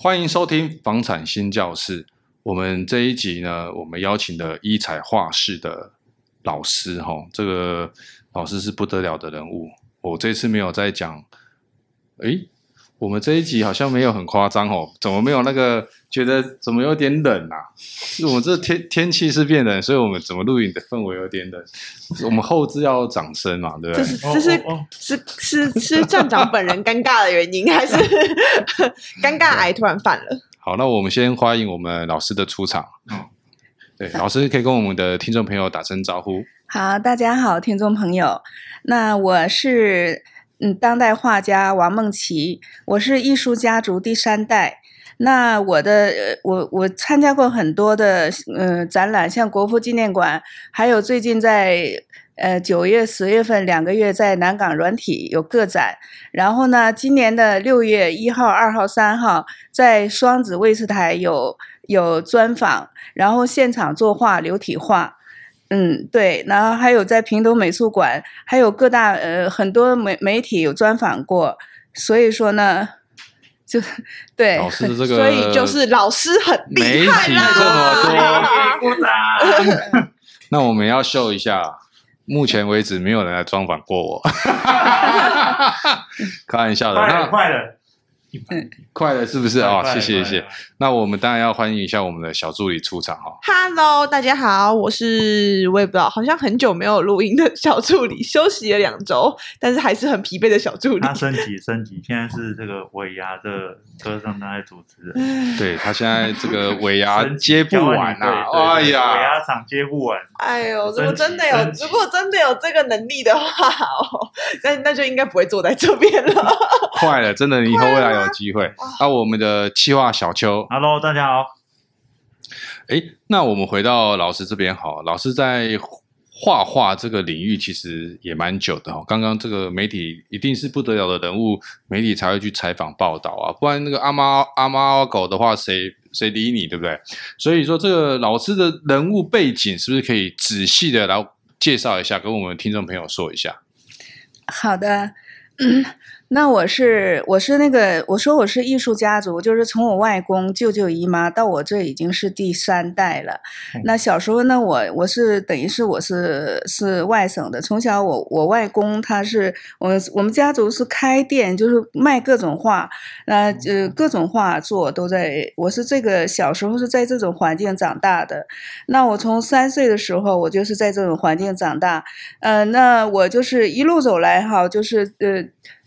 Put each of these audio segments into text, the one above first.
欢迎收听房产新教室。我们这一集呢，我们邀请了医材画室的老师，这个老师是不得了的人物。我这次没有在讲，我们这一集好像没有很夸张哦，怎么没有那个觉得怎么有点冷啊？我们这天气是变冷，所以我们怎么录影的氛围有点冷。我们后置要掌声嘛，对不对？这是站长本人尴尬的原因，还是尴尬癌突然犯了？好，那我们先欢迎我们老师的出场。对，老师可以跟我们的听众朋友打声招呼。好，大家好，听众朋友，那我是。当代画家王梦琪，我是艺术家族第三代。那我参加过很多的展览，像国父纪念馆，还有最近在9月、10月份2个月在南港软体有个展。然后呢，今年的6月1号、2号、3号在双子卫视台有专访，然后现场作画、流体画。对，然后还有在屏东美术馆，还有各大很多媒体有专访过，所以说呢，就对，老师这个，所以就是老师很厉害啦。媒体这么多，那我们要秀一下，目前为止没有人来专访过我，开玩笑的，快了是不是啊？谢谢。那我们当然要欢迎一下我们的小助理出场哈。Hello， 大家好，我也不知道，好像很久没有录音的小助理，休息了2周，但是还是很疲惫的小助理。他升级，现在是这个尾牙的车上那位主持人。对，他现在这个尾牙接不完啊！哎呀，尾牙场接不完。哎呦，如果真的有这个能力的话哦，那就应该不会坐在这边了。快了，真的，你以后未来。有机会。我们的企划小邱 ，Hello， 大家好。那我们回到老师这边好。老师在画画这个领域其实也蛮久的哦。刚刚这个媒体一定是不得了的人物，媒体才会去采访报道啊，不然那个阿猫狗的话，谁理你，对不对？所以说，这个老师的人物背景是不是可以仔细的来介绍一下，跟我们听众朋友说一下？好的。那我是艺术家族，就是从我外公、舅舅、姨妈到我这已经是第三代了。那小时候呢，我是外省的，从小我外公他是我们家族是开店，就是卖各种画，那各种画作都在。我是这个小时候是在这种环境长大的。那我从3岁的时候，我就是在这种环境长大。那我就是一路走来哈，就是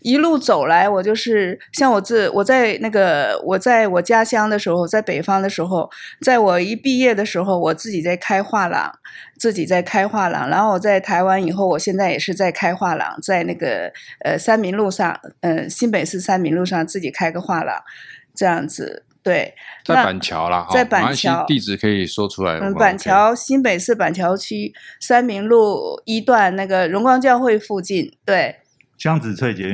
一路走来，我就是像我在我家乡的时候，在北方的时候，在我一毕业的时候，我自己在开画廊，然后我在台湾以后，我现在也是在开画廊，在那个三民路上，新北市三民路上自己开个画廊，这样子。对，在板桥啦，在板桥地址可以说出来。板桥新北市板桥区3民路1段那个荣光教会附近，对。江子翠捷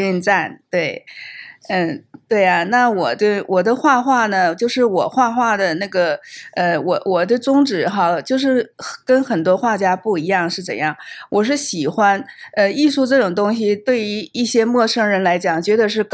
运站，对，对啊。那我的画画呢，就是我画画的那个我的宗旨哈，就是跟很多画家不一样是怎样？我是喜欢艺术这种东西，对于一些陌生人来讲，觉得是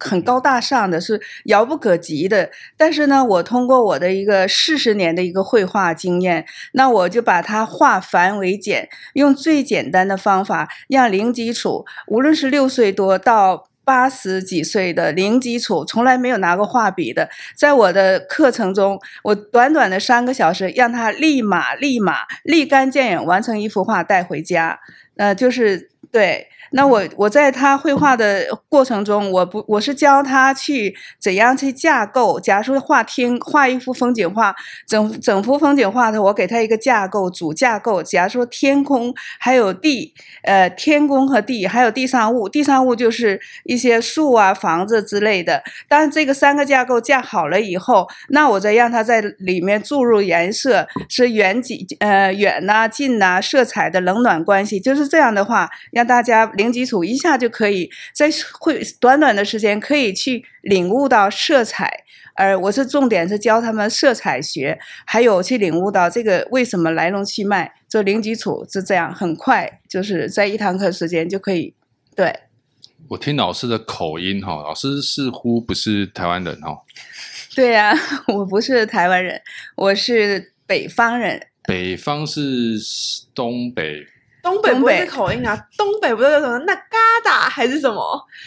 很高大上的，是遥不可及的。但是呢，我通过我的一个40年的一个绘画经验，那我就把它化繁为简，用最简单的方法，让零基础，无论是6岁多到80几岁的零基础，从来没有拿过画笔的，在我的课程中，我短短的3个小时，让他立竿见影完成一幅画带回家。就是对。那我在他绘画的过程中，我是教他去怎样去架构。假如画厅画一幅风景画，整幅风景画的，我给他一个架构，主架构。假如说天空还有地，天空和地还有地上物，地上物就是一些树啊、房子之类的。但是这个3个架构架好了以后，那我再让他在里面注入颜色，是远啊、近啊、色彩的冷暖关系，就是这样的话，让大家。零基础一下就可以在短短的时间可以去领悟到色彩，而我是重点是教他们色彩学，还有去领悟到这个为什么来龙去脉。这零基础是这样，很快就是在1堂课时间就可以。对，我听老师的口音哈，老师似乎不是台湾人哈。对啊，我不是台湾人，我是北方人。北方是东北。东北不是口音啊，东北不是什么那嘎达还是什么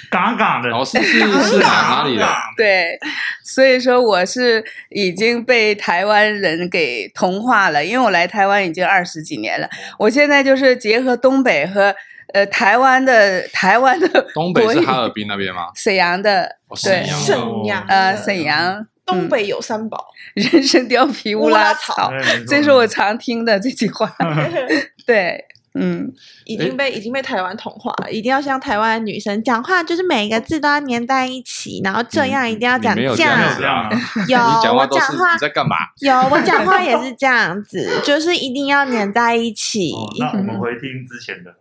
嘎嘎的，老师是哪里的？对，所以说我是已经被台湾人给同化了，因为我来台湾已经20几年了，我现在就是结合东北和台湾的东北是哈尔滨那边吗？沈阳的，对，沈阳，沈阳。东北有三宝、人参貂皮乌拉草，这是我常听的这句话。对。嗯，已经被台湾同化了，一定要像台湾女生讲话，就是每个字都要粘在一起，然后这样一定要讲这样。我讲话也是这样子，就是一定要粘在一起。哦、那我们回听之前的，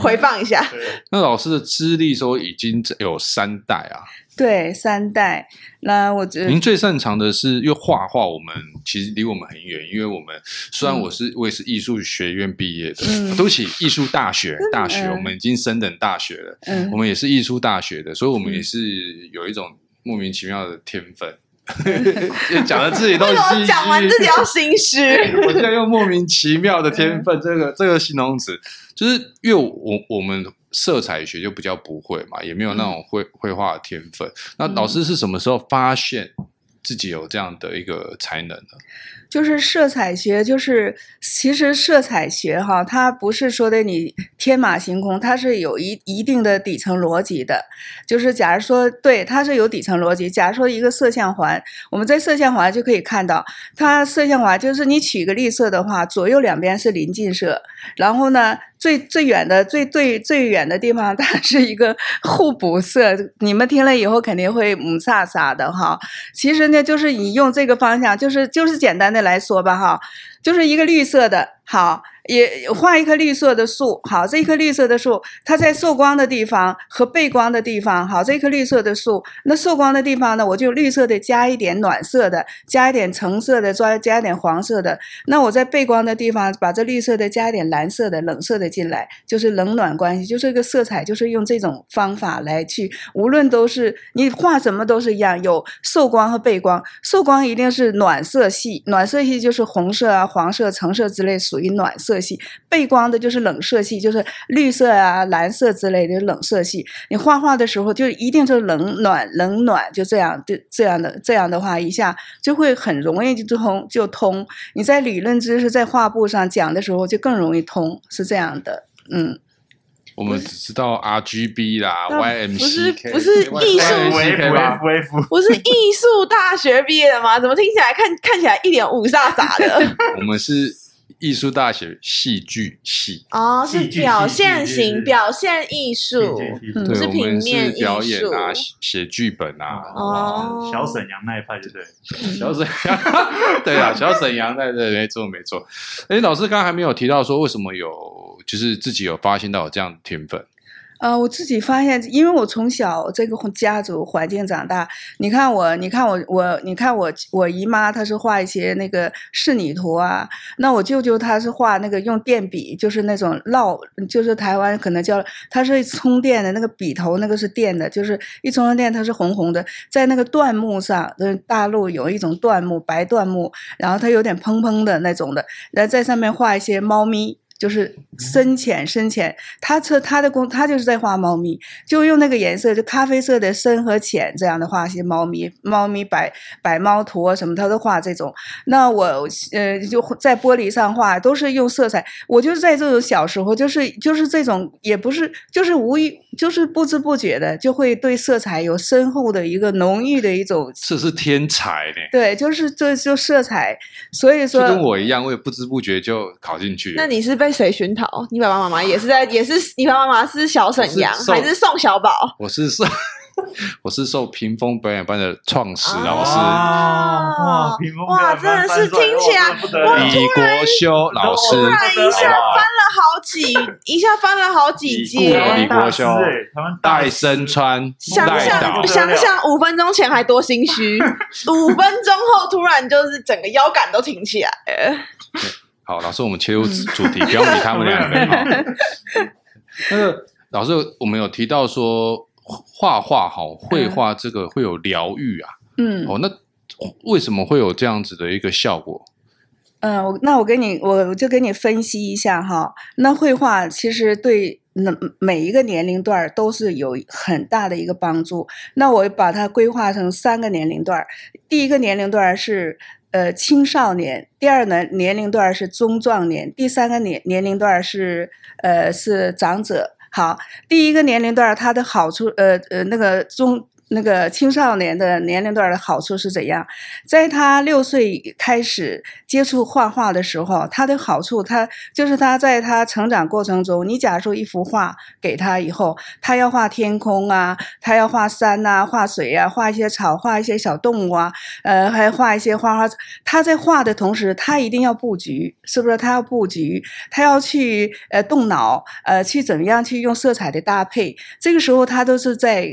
回放一下。那老师的资历说已经有3代啊。对，3代。那我觉得您最擅长的是，因为画画，我们其实离我们很远，因为我们虽然我也是艺术学院毕业的，对不起，艺术大学，我们已经升等大学了，我们也是艺术大学的，所以我们也是有一种莫名其妙的天分。讲了自己都心虚，讲完自己要心虚。我现在用莫名其妙的天分这个形容词，就是因为我们。色彩学就比较不会嘛，也没有那种绘画的天分。那老师是什么时候发现自己有这样的一个才能呢？就是色彩学，就是其实色彩学哈，它不是说的你天马行空，它是有一定的底层逻辑的。就是假如说，对，它是有底层逻辑。假如说一个色相环，我们在色相环就可以看到，它色相环就是你取一个例色的话，左右两边是邻近色，然后呢，最远的地方，它是一个互补色。你们听了以后肯定会煞煞的哈。其实呢，就是你用这个方向，就是简单的来说吧哈，就是一个绿色的，好，也画一棵绿色的树，好，这一棵绿色的树，它在受光的地方和背光的地方，好，这一棵绿色的树，那受光的地方呢，我就绿色的加一点暖色的，加一点橙色的，加一点黄色的，那我在背光的地方把这绿色的加一点蓝色的冷色的进来，就是冷暖关系，就是一个色彩，就是用这种方法来去，无论都是你画什么都是一样，有受光和背光，受光一定是暖色系，暖色系就是红色啊、黄色、橙色之类，属于暖色系，背光的就是冷色系，就是绿色啊、蓝色之类的冷色系。你画画的时候就一定是冷暖冷暖，就这样，对，这样的话一下就会很容易就通。你在理论知识在画布上讲的时候就更容易通，是这样的。嗯，我们只知道 RGB 啦 YMCK， 不是艺术大学毕业的吗？怎么听起来看起来一脸雾煞煞的？我们是艺术大学戏剧系，哦，是表现型表现艺术，不是平面艺术，表演啊，写剧本啊。哦，小沈阳那一派，对不对？小沈阳，对啊，小沈阳那对，没错。哎，老师刚刚还没有提到说为什么有，就是自己有发现到有这样的天分。我自己发现，因为我从小这个家族环境长大，你看我姨妈她是画一些那个仕女图啊，那我舅舅他是画那个用电笔，就是那种烙，就是台湾可能叫它是充电的那个笔头，那个是电的，就是一充上电它是红红的，在那个椴木上，就是大陆有一种椴木，白椴木，然后它有点蓬蓬的那种的，然后在上面画一些猫咪。就是深浅，他就是在画猫咪，就用那个颜色，就咖啡色的深和浅这样的画些猫咪白猫图啊什么，他都画这种。那我就在玻璃上画，都是用色彩。我就是在这种小时候，就是这种，也不是就是无意，就是不知不觉的就会对色彩有深厚的一个浓郁的一种。这是天才呢。对，就是就色彩，所以说就跟我一样，我也不知不觉就考进去了。那你是被谁熏陶？你爸爸妈妈也是你爸爸妈妈是小沈阳还是宋小宝？我是受屏风表演班的创始老师。哇，屏风表演班真的是听起来，李国修老师突然一下翻了好几阶。李国修、戴森川、想5分钟前还多心虚，5分钟后突然就是整个腰杆都挺起来了。好，老师，我们切入主题，不要理他们两个。那个老师我们有提到说画画好绘画这个会有疗愈啊，嗯，哦，那为什么会有这样子的一个效果？嗯，那我就跟你分析一下哈。那绘画其实对每一个年龄段都是有很大的一个帮助。那我把它规划成三个年龄段，第一个年龄段是青少年，第二呢年龄段是中壮年，第三个年龄段是是长者。好，第一个年龄段它的好处，那个青少年的年龄段的好处是怎样？在他6岁开始接触画画的时候，他的好处，他就是他在他成长过程中，你假如说一幅画给他以后，他要画天空啊，他要画山啊，画水啊，画一些草，画一些小动物啊，还画一些花。他在画的同时，他一定要布局，是不是？他要布局，他要去动脑，去怎么样去用色彩的搭配。这个时候，他都是在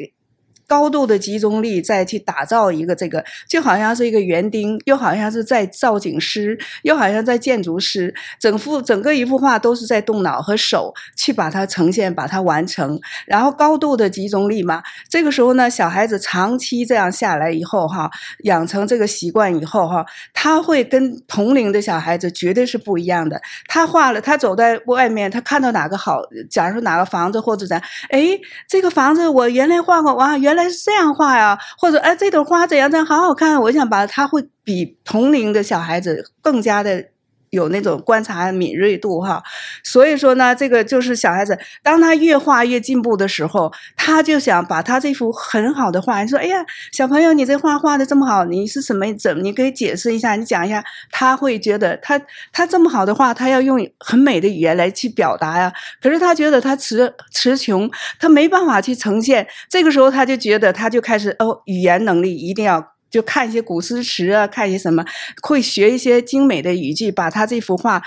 高度的集中力再去打造一个，这个就好像是一个园丁，又好像是在造景师，又好像在建筑师，整个一幅画都是在动脑和手去把它呈现，把它完成，然后高度的集中力嘛。这个时候呢，小孩子长期这样下来以后哈，养成这个习惯以后哈，他会跟同龄的小孩子绝对是不一样的。他画了，他走在外面，他看到哪个好，假如说哪个房子或者咱，哎，这个房子我原来画过，哇，原来是这样画呀，或者哎，这朵花怎样好好看，我想把它，会比同龄的小孩子更加的有那种观察敏锐度哈。所以说呢，这个就是小孩子当他越画越进步的时候，他就想把他这幅很好的画，你说哎呀小朋友，你这画画的这么好，你是什么你可以解释一下，你讲一下。他会觉得他这么好的画，他要用很美的语言来去表达呀，可是他觉得他词穷，他没办法去呈现。这个时候他就觉得，他就开始哦，语言能力一定要，就看一些古诗词啊，看一些什么，会学一些精美的语句，把他这幅画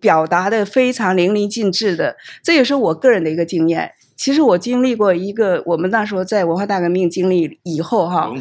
表达的非常淋漓尽致的。这也是我个人的一个经验。其实我经历过一个，我们那时候在文化大革命经历以后哈，文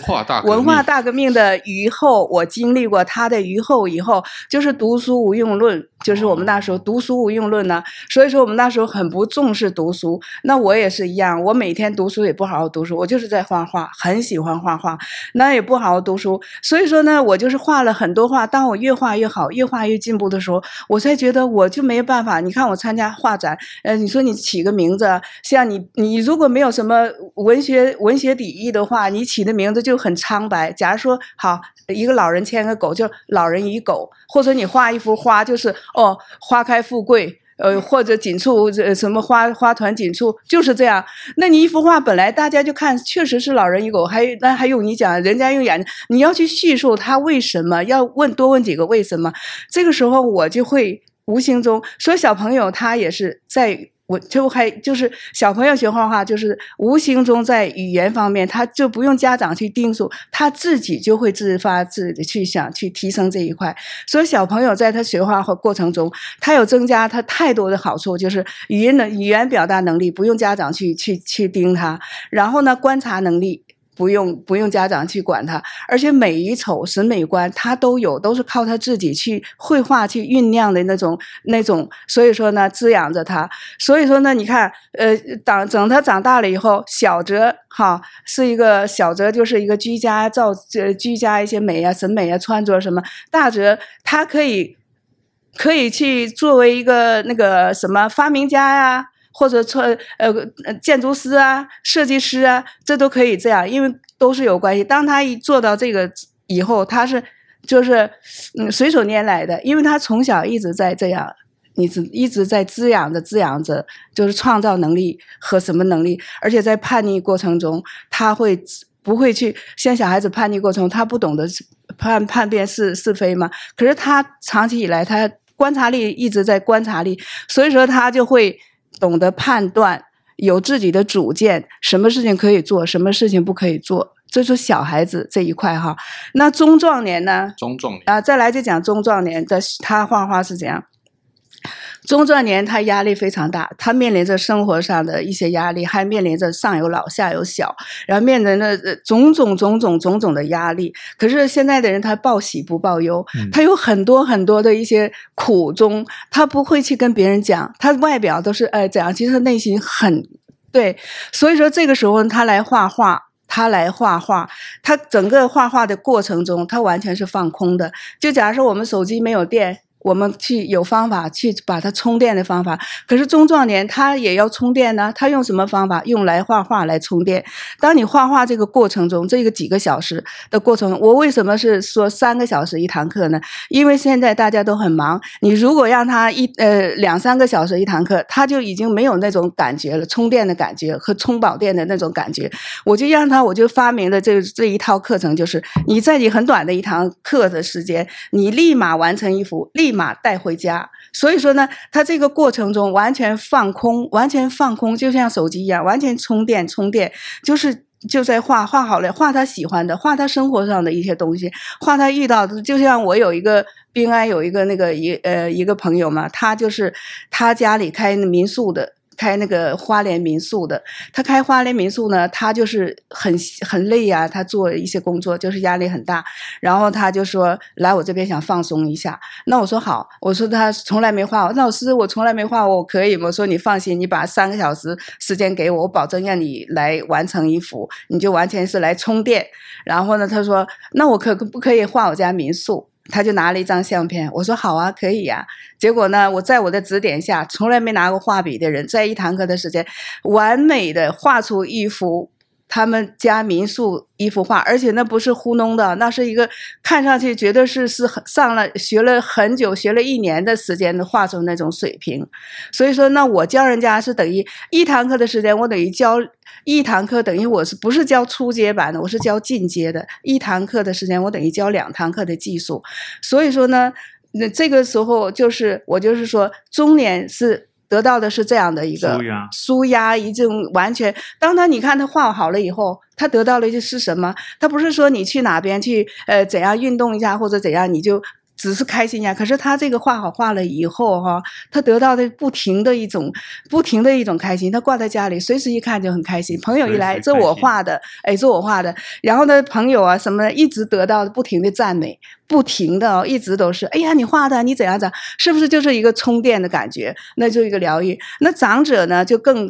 化大革命的余后，我经历过他的余后以后，就是读书无用论，就是我们那时候读书无用论呢。所以说我们那时候很不重视读书，那我也是一样，我每天读书也不好好读书，我就是在画画，很喜欢画画，那也不好好读书。所以说呢，我就是画了很多画，当我越画越好，越画越进步的时候，我才觉得我就没办法。你看我参加画展，你说你起个名字，像你如果没有什么文学底蕴的话，你起的名字就很苍白。假如说好一个老人牵个狗，就老人与狗，或者你画一幅花，就是哦花开富贵，或者锦簇，什么花团锦簇，就是这样。那你一幅画本来大家就看，确实是老人与狗，还用你讲，人家用眼睛，你要去叙述他为什么，要多问几个为什么。这个时候我就会无形中，所以小朋友他也是在。我就还就是小朋友学画画，就是无形中在语言方面，他就不用家长去叮嘱，他自己就会自发自己去想去提升这一块。所以小朋友在他学画过程中，他有增加他太多的好处，就是语言表达能力不用家长去盯他，然后呢观察能力。不用家长去管他，而且美与丑、审美观他都有，都是靠他自己去绘画去酝酿的那种，所以说呢滋养着他。所以说呢，你看，等他长大了以后，小则哈是一个小则就是一个居家一些美啊、审美啊、穿着什么，大则他可以去作为一个那个什么发明家呀、啊。或者建筑师啊、设计师啊，这都可以这样，因为都是有关系。当他一做到这个以后，他是就是随手拈来的，因为他从小一直在这样，你一直在滋养着，就是创造能力和什么能力，而且在叛逆过程中，他会不会去像小孩子叛逆过程中，他不懂得判辨是非嘛？可是他长期以来，他观察力一直在观察力，所以说他就会。懂得判断，有自己的主见，什么事情可以做，什么事情不可以做，这是小孩子这一块哈。那中壮年呢？再来就讲中壮年的他画画是怎样。中壮年他压力非常大，他面临着生活上的一些压力，还面临着上有老下有小，然后面临着种种的压力。可是现在的人他报喜不报忧，他有很多很多的一些苦衷，他不会去跟别人讲，他外表都是哎怎样，其实内心很对，所以说这个时候他来画画，他整个画画的过程中，他完全是放空的。就假如说我们手机没有电，我们去有方法去把它充电的方法，可是中壮年他也要充电呢，他用什么方法？用来画画来充电。当你画画这个过程中，这个几个小时的过程，我为什么是说3个小时一堂课呢？因为现在大家都很忙，你如果让他2-3个小时一堂课，他就已经没有那种感觉了，充电的感觉和充饱电的那种感觉。我就让他，我就发明的这一套课程，就是你在你很短的一堂课的时间，你立马完成一幅，立马带回家。所以说呢，他这个过程中完全放空，就像手机一样，完全充电，就在画好了，画他喜欢的，画他生活上的一些东西，画他遇到的。就像我有一个宾安有一个那个一个朋友嘛，他就是他家里开民宿的，开那个花莲民宿的，他开花莲民宿呢，他就是很累啊，他做一些工作就是压力很大，然后他就说来我这边想放松一下。那我说好，我说他从来没画，老师我从来没画我可以吗？我说你放心，你把3个小时时间给我，我保证让你来完成一幅，你就完全是来充电。然后呢，他说那我可不可以画我家民宿？他就拿了一张相片，我说好啊，可以啊。结果呢，我在我的指点下，从来没拿过画笔的人，在一堂课的时间，完美的画出一幅他们家民宿一幅画，而且那不是糊弄的，那是一个看上去绝对是上了学了很久，学了1年的时间的画出那种水平。所以说，那我教人家是等于一堂课的时间，我等于教一堂课，等于我是不是教初阶版的，我是教进阶的。一堂课的时间，我等于教2堂课的技术。所以说呢，那这个时候就是说，中年是得到的是这样的一个舒压，一种完全。当他你看他画好了以后，他得到了就是什么？他不是说你去哪边去怎样运动一下或者怎样，你就只是开心呀。可是他这个画了以后哈，他得到的不停的一种开心，他挂在家里，随时一看就很开心。朋友一来，这我画的，然后呢，朋友啊什么的，一直得到不停的赞美。不停的一直都是，哎呀，你画的，你怎样，是不是就是一个充电的感觉？那就一个疗愈。那长者呢，就更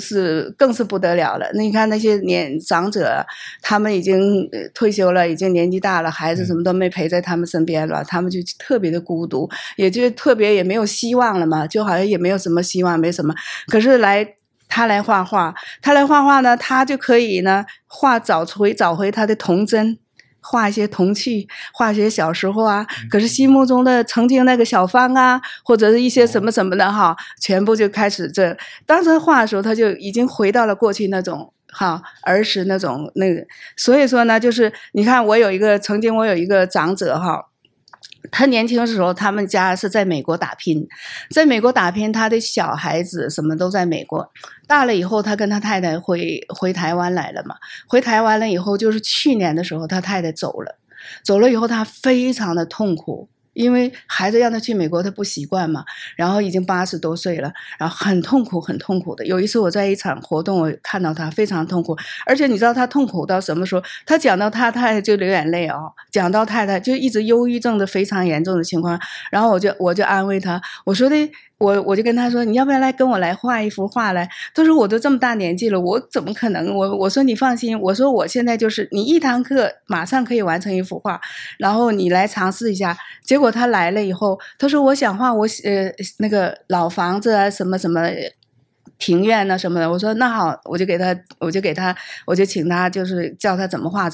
是不得了了。那你看那些长者，他们已经退休了，已经年纪大了，孩子什么都没陪在他们身边了，他们就特别的孤独，也就特别也没有希望了嘛，就好像也没有什么希望，没什么。可是他来画画呢，他就可以呢找回他的童真。画一些童趣，画一些小时候啊，可是心目中的曾经那个小芳啊，或者是一些什么什么的哈，全部就开始这。当时画的时候，他就已经回到了过去那种哈儿时那种那个。所以说呢，就是你看，我有一个长者哈。他年轻的时候，他们家是在美国打拼，他的小孩子什么都在美国。大了以后，他跟他太太回台湾来了嘛。回台湾了以后，就是去年的时候，他太太走了以后，他非常的痛苦，因为孩子让他去美国，他不习惯嘛。然后已经80多岁了，然后很痛苦的。有一次我在一场活动，我看到他非常痛苦，而且你知道他痛苦到什么时候？他讲到他太太就流眼泪哦，讲到太太就一直忧郁症的非常严重的情况。然后我就安慰他，我说的。我就跟他说，你要不要跟我来画一幅画来？他说我都这么大年纪了，我怎么可能？我说你放心，我说我现在就是你一堂课马上可以完成一幅画，然后你来尝试一下。结果他来了以后，他说我想画我那个老房子啊，什么什么庭院啊什么的。我说那好，我就请他，就是叫他怎么画，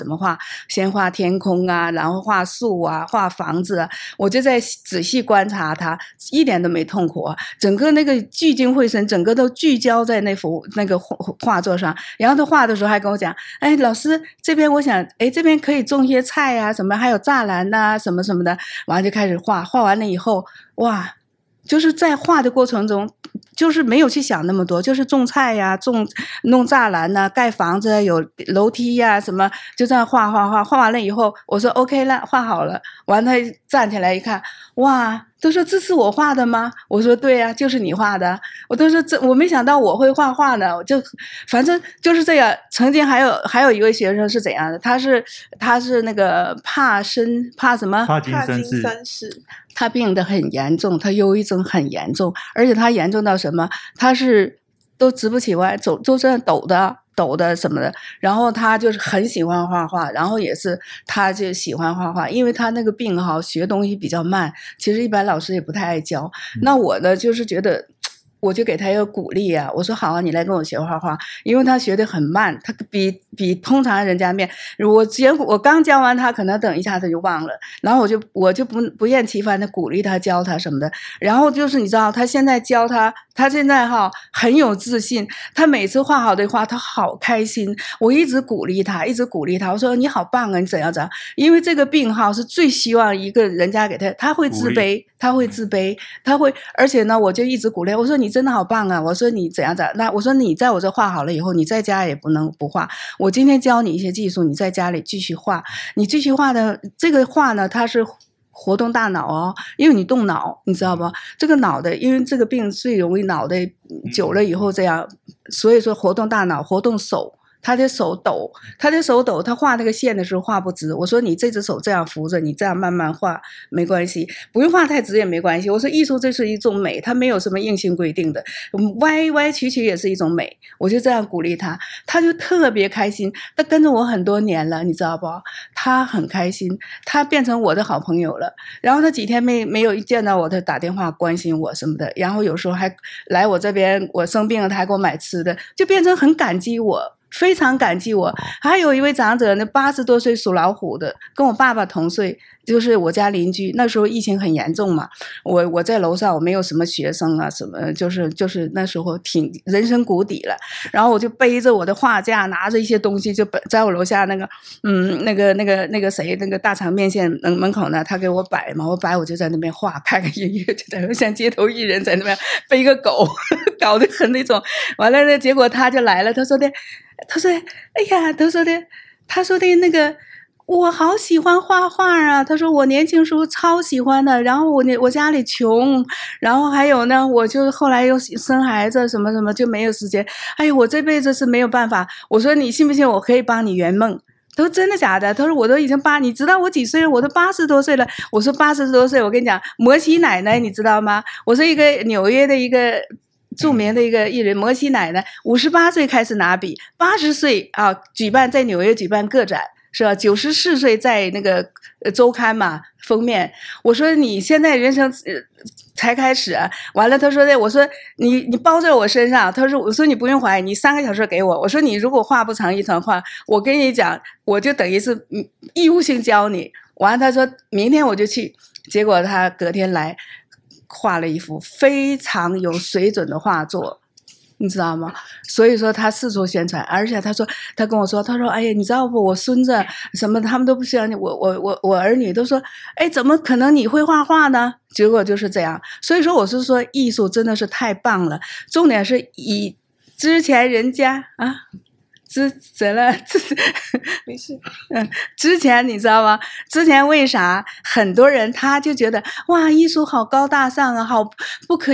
先画天空啊，然后画树啊，画房子啊。我就在仔细观察他，一点都没痛苦啊，整个那个聚精会神，整个都聚焦在那个画作上。然后他画的时候还跟我讲，哎，老师这边我想，哎，这边可以种些菜啊，什么还有栅栏啊，什么什么的。完就开始画完了以后，哇！就是在画的过程中，就是没有去想那么多，就是种菜呀，弄栅栏呐，盖房子，有楼梯呀，什么，就这样画。画完了以后，我说 OK 了，画好了。完，他站起来一看，哇！都说这是我画的吗？我说对啊，就是你画的。我都说我没想到我会画画呢。我就反正就是这样。曾经还有一位学生是怎样的？他是那个帕金森氏，他病得很严重，他忧郁症很严重，而且他严重到什么？他是都直不起歪，走都是抖的什么的。然后他就是很喜欢画画，然后也是他就喜欢画画，因为他那个病哈，学东西比较慢，其实一般老师也不太爱教。那我呢，就是觉得。我就给他一个鼓励啊，我说好啊，你来跟我学画画，因为他学得很慢，他比通常人家面，我刚教完他，可能等一下他就忘了，然后我就不厌其烦的鼓励他教他什么的，然后就是你知道，他现在教他现在哈很有自信，他每次画好的画，他好开心，我一直鼓励他，我说你好棒啊，你怎样，因为这个病哈是最希望一个人家给他会自卑，他会，而且呢，我就一直鼓励，我说你。真的好棒啊！我说你怎样，那我说你在我这画好了以后，你在家也不画。我今天教你一些技术，你在家里继续画。你继续画的这个画呢，它是活动大脑哦，因为你动脑，你知道不？这个脑袋，因为这个病最容易脑袋久了以后这样，所以说活动大脑，活动手。他的手抖，他画那个线的时候画不直。我说你这只手这样扶着，你这样慢慢画没关系，不用画太直也没关系。我说艺术这是一种美，它没有什么硬性规定的，歪歪曲曲也是一种美。我就这样鼓励他，他就特别开心。他跟着我很多年了，你知道不？他很开心，他变成我的好朋友了。然后他几天没有见到我，他打电话关心我什么的。然后有时候还来我这边，我生病了他还给我买吃的，就变成很感激我。非常感激我。还有一位长者呢，80多岁属老虎的，跟我爸爸同岁，就是我家邻居。那时候疫情很严重嘛，我在楼上，我没有什么学生啊什么，就是那时候挺人生谷底了。然后我就背着我的画架，拿着一些东西，就在我楼下那个大肠面线门口呢，他给我摆嘛，我摆我就在那边画，看看音乐，就在那像街头艺人在那边背个狗，搞得很那种。完了呢，结果他就来了，他说：“哎呀，他说的那个，我好喜欢画画啊。他说我年轻时候超喜欢的。然后我家里穷，然后还有呢，我就后来又生孩子，什么什么就没有时间。哎呀，我这辈子是没有办法。我说你信不信？我可以帮你圆梦。”他说真的假的？他说我都已经你知道我几岁了？我都80多岁了。我说80多岁，我跟你讲，摩西奶奶你知道吗？我是一个纽约的一个。著名的一个艺人摩西奶奶，58岁开始拿笔，80岁啊在纽约举办个展是吧？94岁在那个周刊嘛封面。我说你现在人生才开始啊。完了他说的，我说你包在我身上。他说我说你不用怀疑，你3个小时给我。我说你如果画不成一团画，我跟你讲，我就等于是义务性教你。完了他说明天我就去，结果他隔天来。画了一幅非常有水准的画作，你知道吗？所以说他四处宣传，而且他跟我说，他说哎呀，你知道不，我孙子什么他们都不喜欢你，我儿女都说，哎，怎么可能你会画画呢？结果就是这样。所以说我是说艺术真的是太棒了，重点是以之前人家啊。没事。之前你知道吗？之前为啥很多人他就觉得哇，艺术好高大上啊，好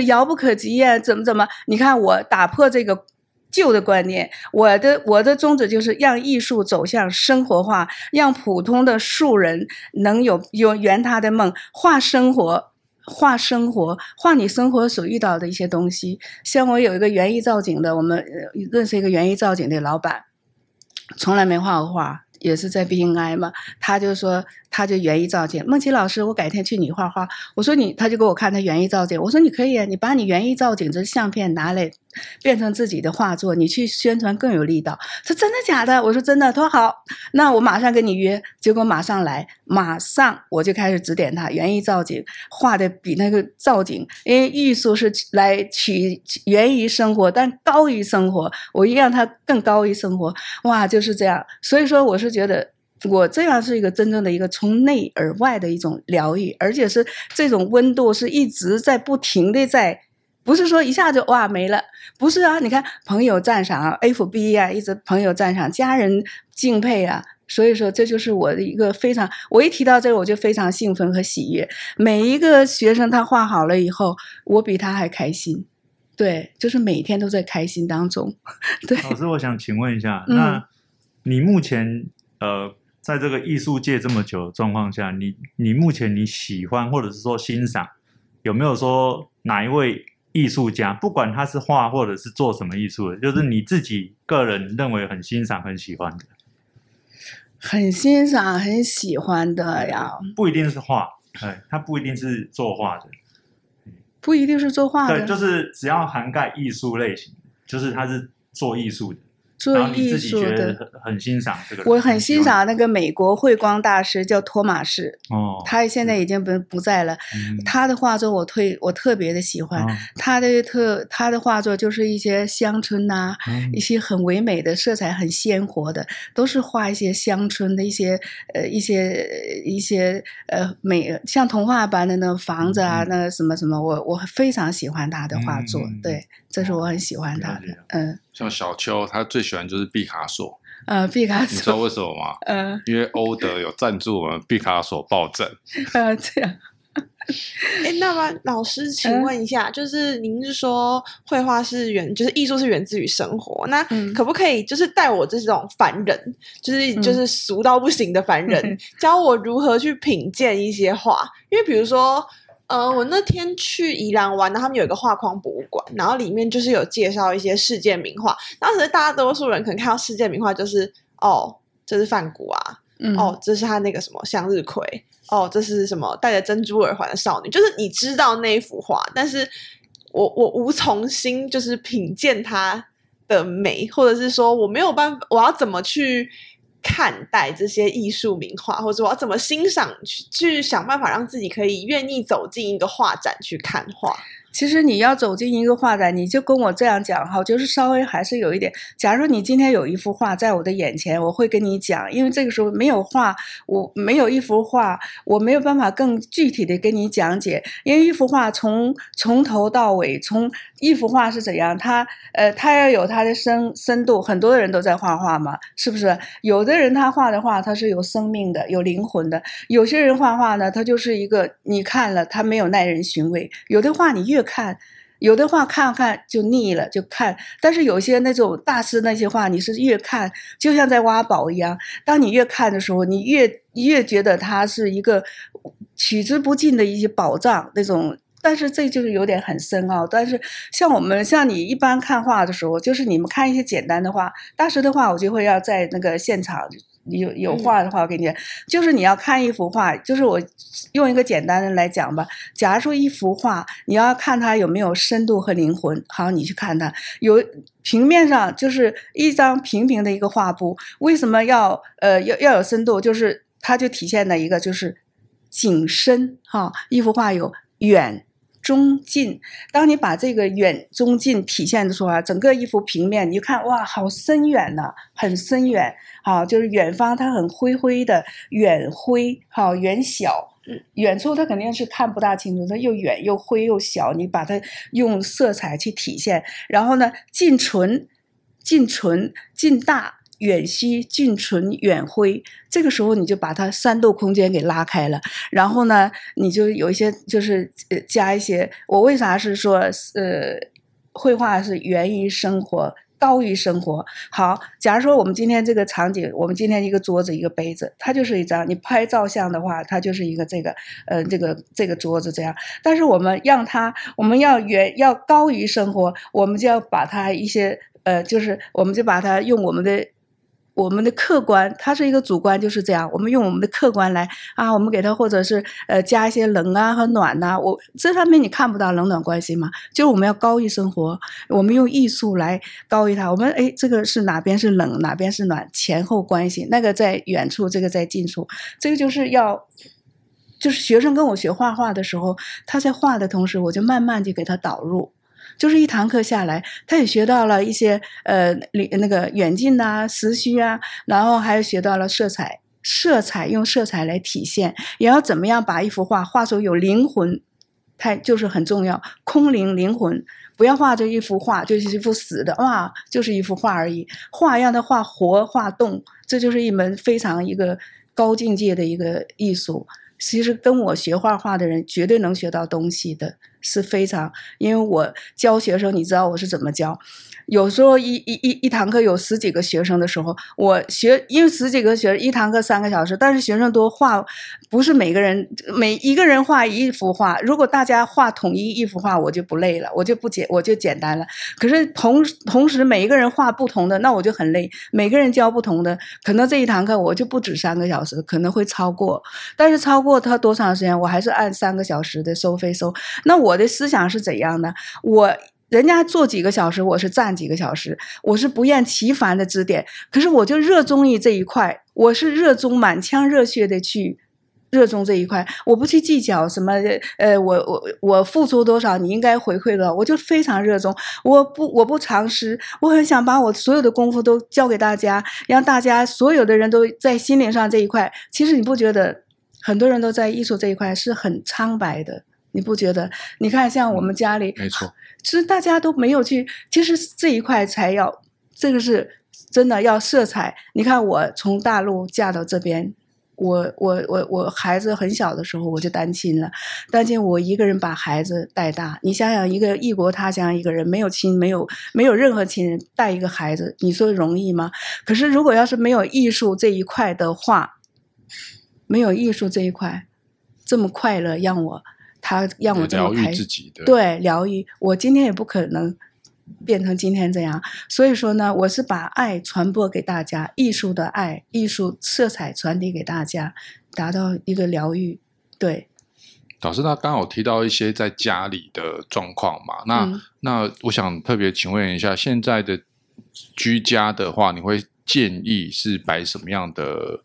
遥不可及啊，怎么？你看我打破这个旧的观念，我的宗旨就是让艺术走向生活化，让普通的素人能有圆他的梦，画生活，画你生活所遇到的一些东西。像我有一个园艺造景的，我们认识一个园艺造景的老板，从来没画过画，也是在 BNI 嘛。他就说他就园艺造景，孟奇老师，我改天去你画画。我说你，他就给我看他园艺造景。我说你可以啊，你把你园艺造景这相片拿来变成自己的画作，你去宣传更有力道。他真的假的？我说真的。他说好，那我马上跟你约。结果马上来，马上我就开始指点他园艺造景，画的比那个造景，因为艺术是来取源于生活，但高于生活，我让他更高于生活。哇，就是这样。所以说我是觉得我这样是一个真正的一个从内而外的一种疗愈，而且是这种温度是一直在不停的在，不是说一下就哇没了，不是啊。你看朋友赞赏啊 ，FB 啊，一直朋友赞赏，家人敬佩啊。所以说这就是我的一个非常，我一提到这个我就非常兴奋和喜悦。每一个学生他画好了以后，我比他还开心。对，就是每天都在开心当中。对，老师，我想请问一下，那你目前在这个艺术界这么久的状况下，你目前你喜欢或者是说欣赏，有没有说哪一位？艺术家，不管他是画或者是做什么艺术的，就是你自己个人认为很欣赏很喜欢的。很欣赏很喜欢的呀，不一定是画，他不一定是做画的，不一定是做画的，对，就是只要涵盖艺术类型，就是他是做艺术的，做艺术的，很欣赏这个。我很欣赏那个美国绘光大师叫托马士，哦，他现在已经不在了。嗯，他的画作我特别的喜欢，哦，他的画作就是一些乡村呐，啊嗯，一些很唯美的色彩，很鲜活的，都是画一些乡村的一些美，像童话般的那房子啊，嗯，那什么什么，我非常喜欢他的画作，嗯，对。这是我很喜欢他的，嗯，像小邱，他最喜欢就是毕卡索，毕卡索，你知道为什么吗？因为欧德有赞助我们毕卡索抱枕，这样。哎，那么老师，请问一下，就是您是说绘画是就是艺术是源自于生活，那可不可以就是带我这种凡人，就是俗到不行的凡人，教我如何去品鉴一些画？因为比如说。我那天去宜兰玩，然后他们有一个画框博物馆，然后里面就是有介绍一些世界名画。当时大多数人可能看到世界名画就是哦，这是梵谷啊，哦，这是他那个什么向日葵，哦，这是什么戴着珍珠耳环的少女，就是你知道那一幅画，但是我无从心就是品鉴它的美，或者是说我没有办法，我要怎么去看待这些艺术名画，或者我要怎么欣赏，去想办法让自己可以愿意走进一个画展去看画。其实你要走进一个画展，你就跟我这样讲哈，就是稍微还是有一点。假如你今天有一幅画在我的眼前，我会跟你讲，因为这个时候没有画，我没有一幅画，我没有办法更具体的跟你讲解，因为一幅画从头到尾，从一幅画是怎样，它要有它的深度。很多人都在画画嘛，是不是？有的人他画的画，他是有生命的，有灵魂的；有些人画画呢，他就是一个你看了他没有耐人寻味。有的画你越看，有的画看看就腻了就看，但是有些那种大师那些画，你是越看就像在挖宝一样，当你越看的时候，你越觉得它是一个取之不尽的一些宝藏那种。但是这就是有点很深奥，但是像你一般看画的时候，就是你们看一些简单的画，大师的画我就会要在那个现场有画的话，我给你讲，就是你要看一幅画，就是我用一个简单的来讲吧。假如说一幅画，你要看它有没有深度和灵魂，好，你去看它。有平面上就是一张平平的一个画布，为什么要有深度？就是它就体现了一个就是景深哈，一幅画有远。中近，当你把这个远中近体现出来，整个一幅平面，你看哇，好深远呐，很深远，好，就是远方它很灰灰的，远灰，好远小，远处它肯定是看不大清楚，它又远又灰又小，你把它用色彩去体现，然后呢，近纯近大。远稀近纯远灰，这个时候你就把它三度空间给拉开了，然后呢你就有一些就是加一些，我为啥是说绘画是源于生活高于生活。好，假如说我们今天这个场景，我们今天一个桌子一个杯子，它就是一张，你拍照相的话它就是一个这个桌子这样，但是我们要高于生活，我们就要把它一些就是我们就把它用我们的客观，它是一个主观就是这样，我们用我们的客观来啊，我们给它或者是加一些冷啊和暖啊，我这上面你看不到冷暖关系嘛，就是我们要高于生活，我们用艺术来高于它，我们哎这个是哪边是冷哪边是暖，前后关系，那个在远处这个在近处，这个就是学生跟我学画画的时候，他在画的同时我就慢慢就给他导入。就是一堂课下来，他也学到了一些那个远近啊、时序啊，然后还学到了色彩用色彩来体现，也要怎么样把一幅画画出有灵魂，它就是很重要，空灵灵魂，不要画这一幅画就是一幅死的，哇，就是一幅画而已，画让它画活画动，这就是一门非常一个高境界的一个艺术。其实跟我学画画的人绝对能学到东西的。是非常，因为我教学生，你知道我是怎么教，有时候一堂课有十几个学生的时候，我学，因为十几个学生一堂课3个小时，但是学生多画，不是每个人每一个人画一幅画，如果大家画统一一幅画，我就不累了，我就简单了。可是同时每一个人画不同的，那我就很累，每个人教不同的，可能这一堂课我就不止3个小时，可能会超过，但是超过它多长时间，我还是按3个小时的收费收。那我的思想是怎样的？人家坐几个小时，我是站几个小时，我是不厌其烦的指点，可是我就热衷于这一块，我是热衷满腔热血的去热衷这一块，我不去计较什么我付出多少你应该回馈了，我就非常热衷，我不藏私，我很想把我所有的功夫都交给大家，让大家所有的人都在心灵上这一块。其实你不觉得很多人都在艺术这一块是很苍白的，你不觉得？你看像我们家里，没错，是大家都没有去，其实这一块才要，这个是真的要色彩。你看我从大陆嫁到这边，我孩子很小的时候我就单亲了，单亲我一个人把孩子带大，你想想一个异国他乡一个人，没有亲，没有任何亲人带一个孩子，你说容易吗？可是如果要是没有艺术这一块的话，没有艺术这一块这么快乐，让我这么开心，对，疗愈，我今天也不可能变成今天这样。所以说呢，我是把爱传播给大家，艺术的爱，艺术色彩传递给大家，达到一个疗愈。对，导师他刚好提到一些在家里的状况嘛，那我想特别请问一下，现在的居家的话，你会建议是摆什么样的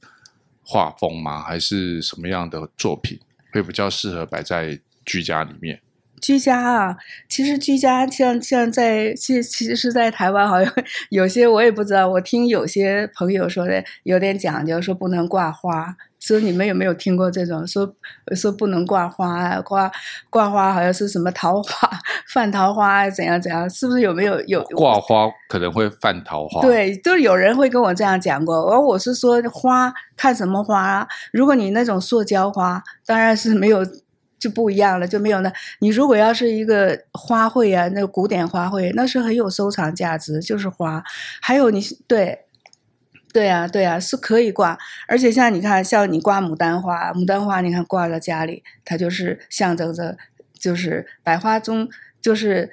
画风吗？还是什么样的作品会比较适合摆在居家里面？居家啊，其实居家像其实是在台湾，好像有些我也不知道，我听有些朋友说的有点讲究，说不能挂花，说你们有没有听过这种说不能挂花，挂花好像是什么桃花犯桃花怎样怎样，是不是有挂花可能会犯桃花？对，就是有人会跟我这样讲过，而我是说花看什么花啊，如果你那种塑胶花，当然是没有。就不一样了，就没有呢。你如果要是一个花卉啊，那个古典花卉，那是很有收藏价值，就是花。还有你对啊，是可以挂。而且像你看，像你挂牡丹花，你看挂在家里，它就是象征着，就是百花中，就是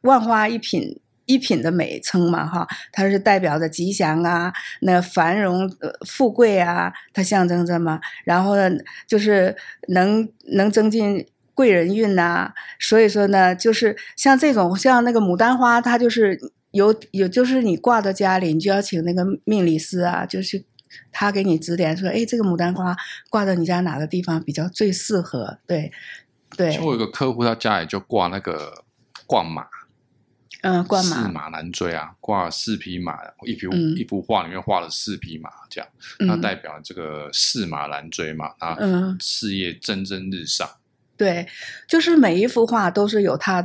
万花一品。一品的美称嘛，哈，它是代表着吉祥啊，那繁荣、富贵啊，它象征着嘛。然后呢，就是能增进贵人运呐。所以说呢，就是像这种，像那个牡丹花，它就是有，就是你挂到家里，你就要请那个命理师啊，就是。他给你指点说，哎，这个牡丹花挂到你家哪个地方比较最适合？对，对。我有个客户，他家里就挂那个逛马。挂马，驷马难追啊，挂4匹马，一幅画里面画了4匹马，这样，那代表这个驷马难追嘛，啊，事业蒸蒸日上。对，就是每一幅画都是有它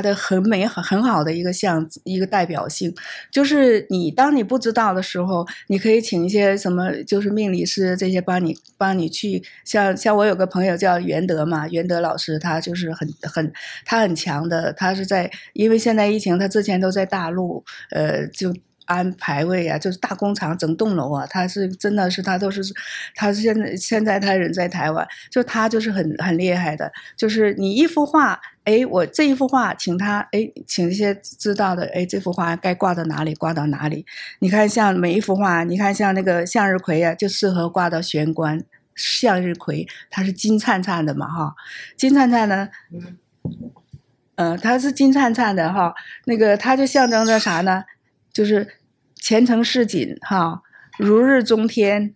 的很美很好的一个代表性，就是当你不知道的时候，你可以请一些什么就是命理师这些帮你去，像我有个朋友叫袁德嘛，袁德老师他就是他很强的，他是在因为现在疫情，他之前都在大陆就。安排位啊，就是大工厂整栋楼啊，他是真的是他都是，他现在他人在台湾，就他就是很厉害的，就是你一幅画，哎，我这一幅画请他，哎，请一些知道的，哎，这幅画该挂到哪里挂到哪里。你看像每一幅画，你看像那个向日葵啊，就适合挂到玄关，向日葵它是金灿灿的嘛，哈，金灿灿呢。它是金灿灿的哈，那个它就象征着啥呢？就是前程似锦哈，如日中天，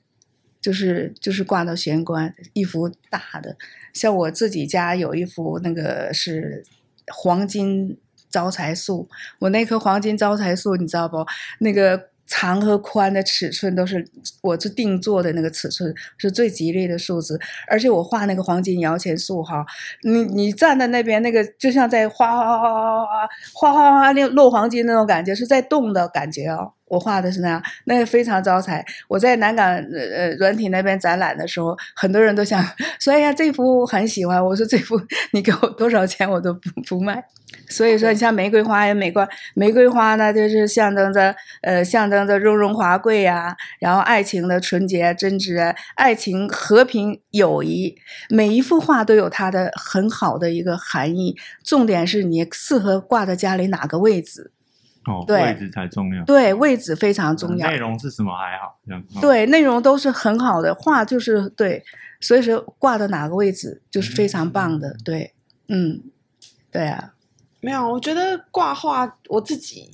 就是挂到玄关一幅大的。像我自己家有一幅那个是黄金招财树，我那棵黄金招财树你知道不？那个长和宽的尺寸都是我是定做的，那个尺寸是最吉利的数字。而且我画那个黄金摇钱树哈，你站在那边，那个就像在哗哗哗哗哗哗哗哗哗哗哗落黄金那种感觉，是在动的感觉哦。我画的是那样，那也非常招财。我在南港软体那边展览的时候，很多人都想说，哎呀，这幅我很喜欢，我说这幅你给我多少钱我都不卖。所以说你像玫瑰花呀，玫瑰花呢就是象征着雍容华贵啊，然后爱情的纯洁真挚，爱情和平友谊，每一幅画都有它的很好的一个含义，重点是你适合挂在家里哪个位置。哦，位置才重要。对，位置非常重要。内容是什么还好，这样。对，内容都是很好的，画就是对，所以说挂到哪个位置就是非常棒的。对，嗯，对啊。没有，我觉得挂画，我自己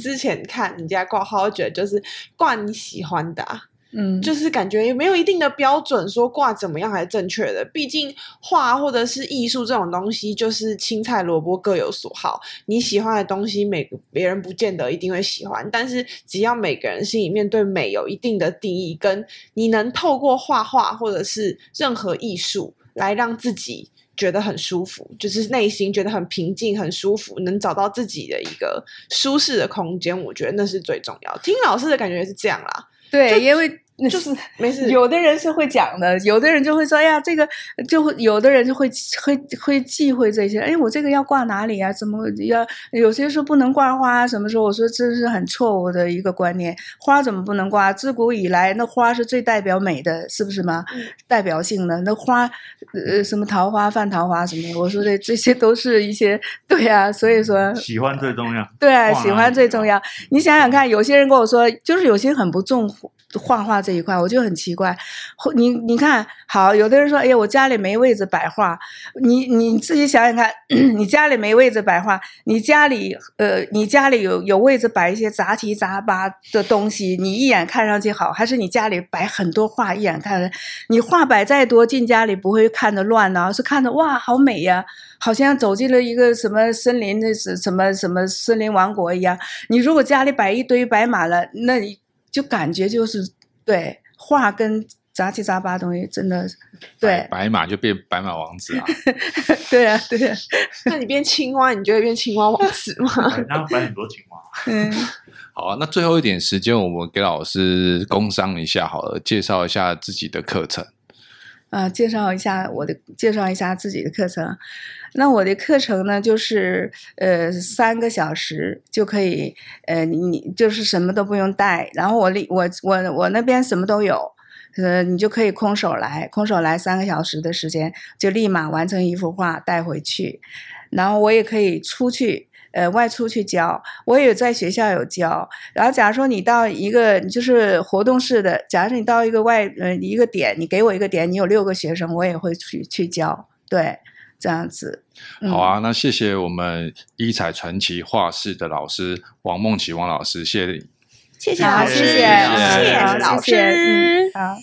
之前看人家挂画，我觉得就是挂你喜欢的啊。嗯，就是感觉也没有一定的标准说挂怎么样还是正确的，毕竟画或者是艺术这种东西就是青菜萝卜各有所好，你喜欢的东西别人不见得一定会喜欢，但是只要每个人心里面对美有一定的定义，跟你能透过画或者是任何艺术来让自己觉得很舒服，就是内心觉得很平静很舒服，能找到自己的一个舒适的空间，我觉得那是最重要。听老师的感觉是这样啦。对，因为就是没事，有的人是会讲的，有的人就会说，哎呀，这个就有的人就会忌讳这些，哎，我这个要挂哪里啊？怎么要？有些说不能挂花，什么时候？我说这是很错误的一个观念，花怎么不能挂？自古以来，那花是最代表美的，是不是吗？代表性的那花，什么桃花、范桃花什么的，我说这些都是一些对啊，所以说喜欢最重要。对啊，喜欢最重要。你想想看，有些人跟我说，就是有些人很不重画这一块，我就很奇怪。你看，好，有的人说，哎呀，我家里没位置摆画。你自己想想看，你家里没位置摆画，你家里有位置摆一些杂七杂八的东西，你一眼看上去好，还是你家里摆很多画，一眼看上去，你画摆再多，进家里不会看着乱呢，是看着哇，好美呀，好像走进了一个什么森林，那是什么森林王国一样。你如果家里摆一堆摆满了，那你就感觉就是对画跟杂七杂八东西真的对，白马就变白马王子啊。对啊对啊，那你变青蛙，你就会变青蛙王子吗？那要摆很多青蛙。嗯，好啊，那最后一点时间我们给老师工商一下好了，介绍一下自己的课程啊，介绍一下自己的课程。那我的课程呢，就是3个小时就可以，你就是什么都不用带，然后我那边什么都有，你就可以空手来3个小时的时间，就立马完成一幅画带回去，然后我也可以出去。外出去教，我也在学校有教。然后，假如说你到一个就是活动式的，假如说你到一个一个点，你给我一个点，你有6个学生，我也会去教，对，这样子。好啊，那谢谢我们一彩传奇画室的老师王梦琪王老师，谢谢你，谢谢老师，谢谢老师，好。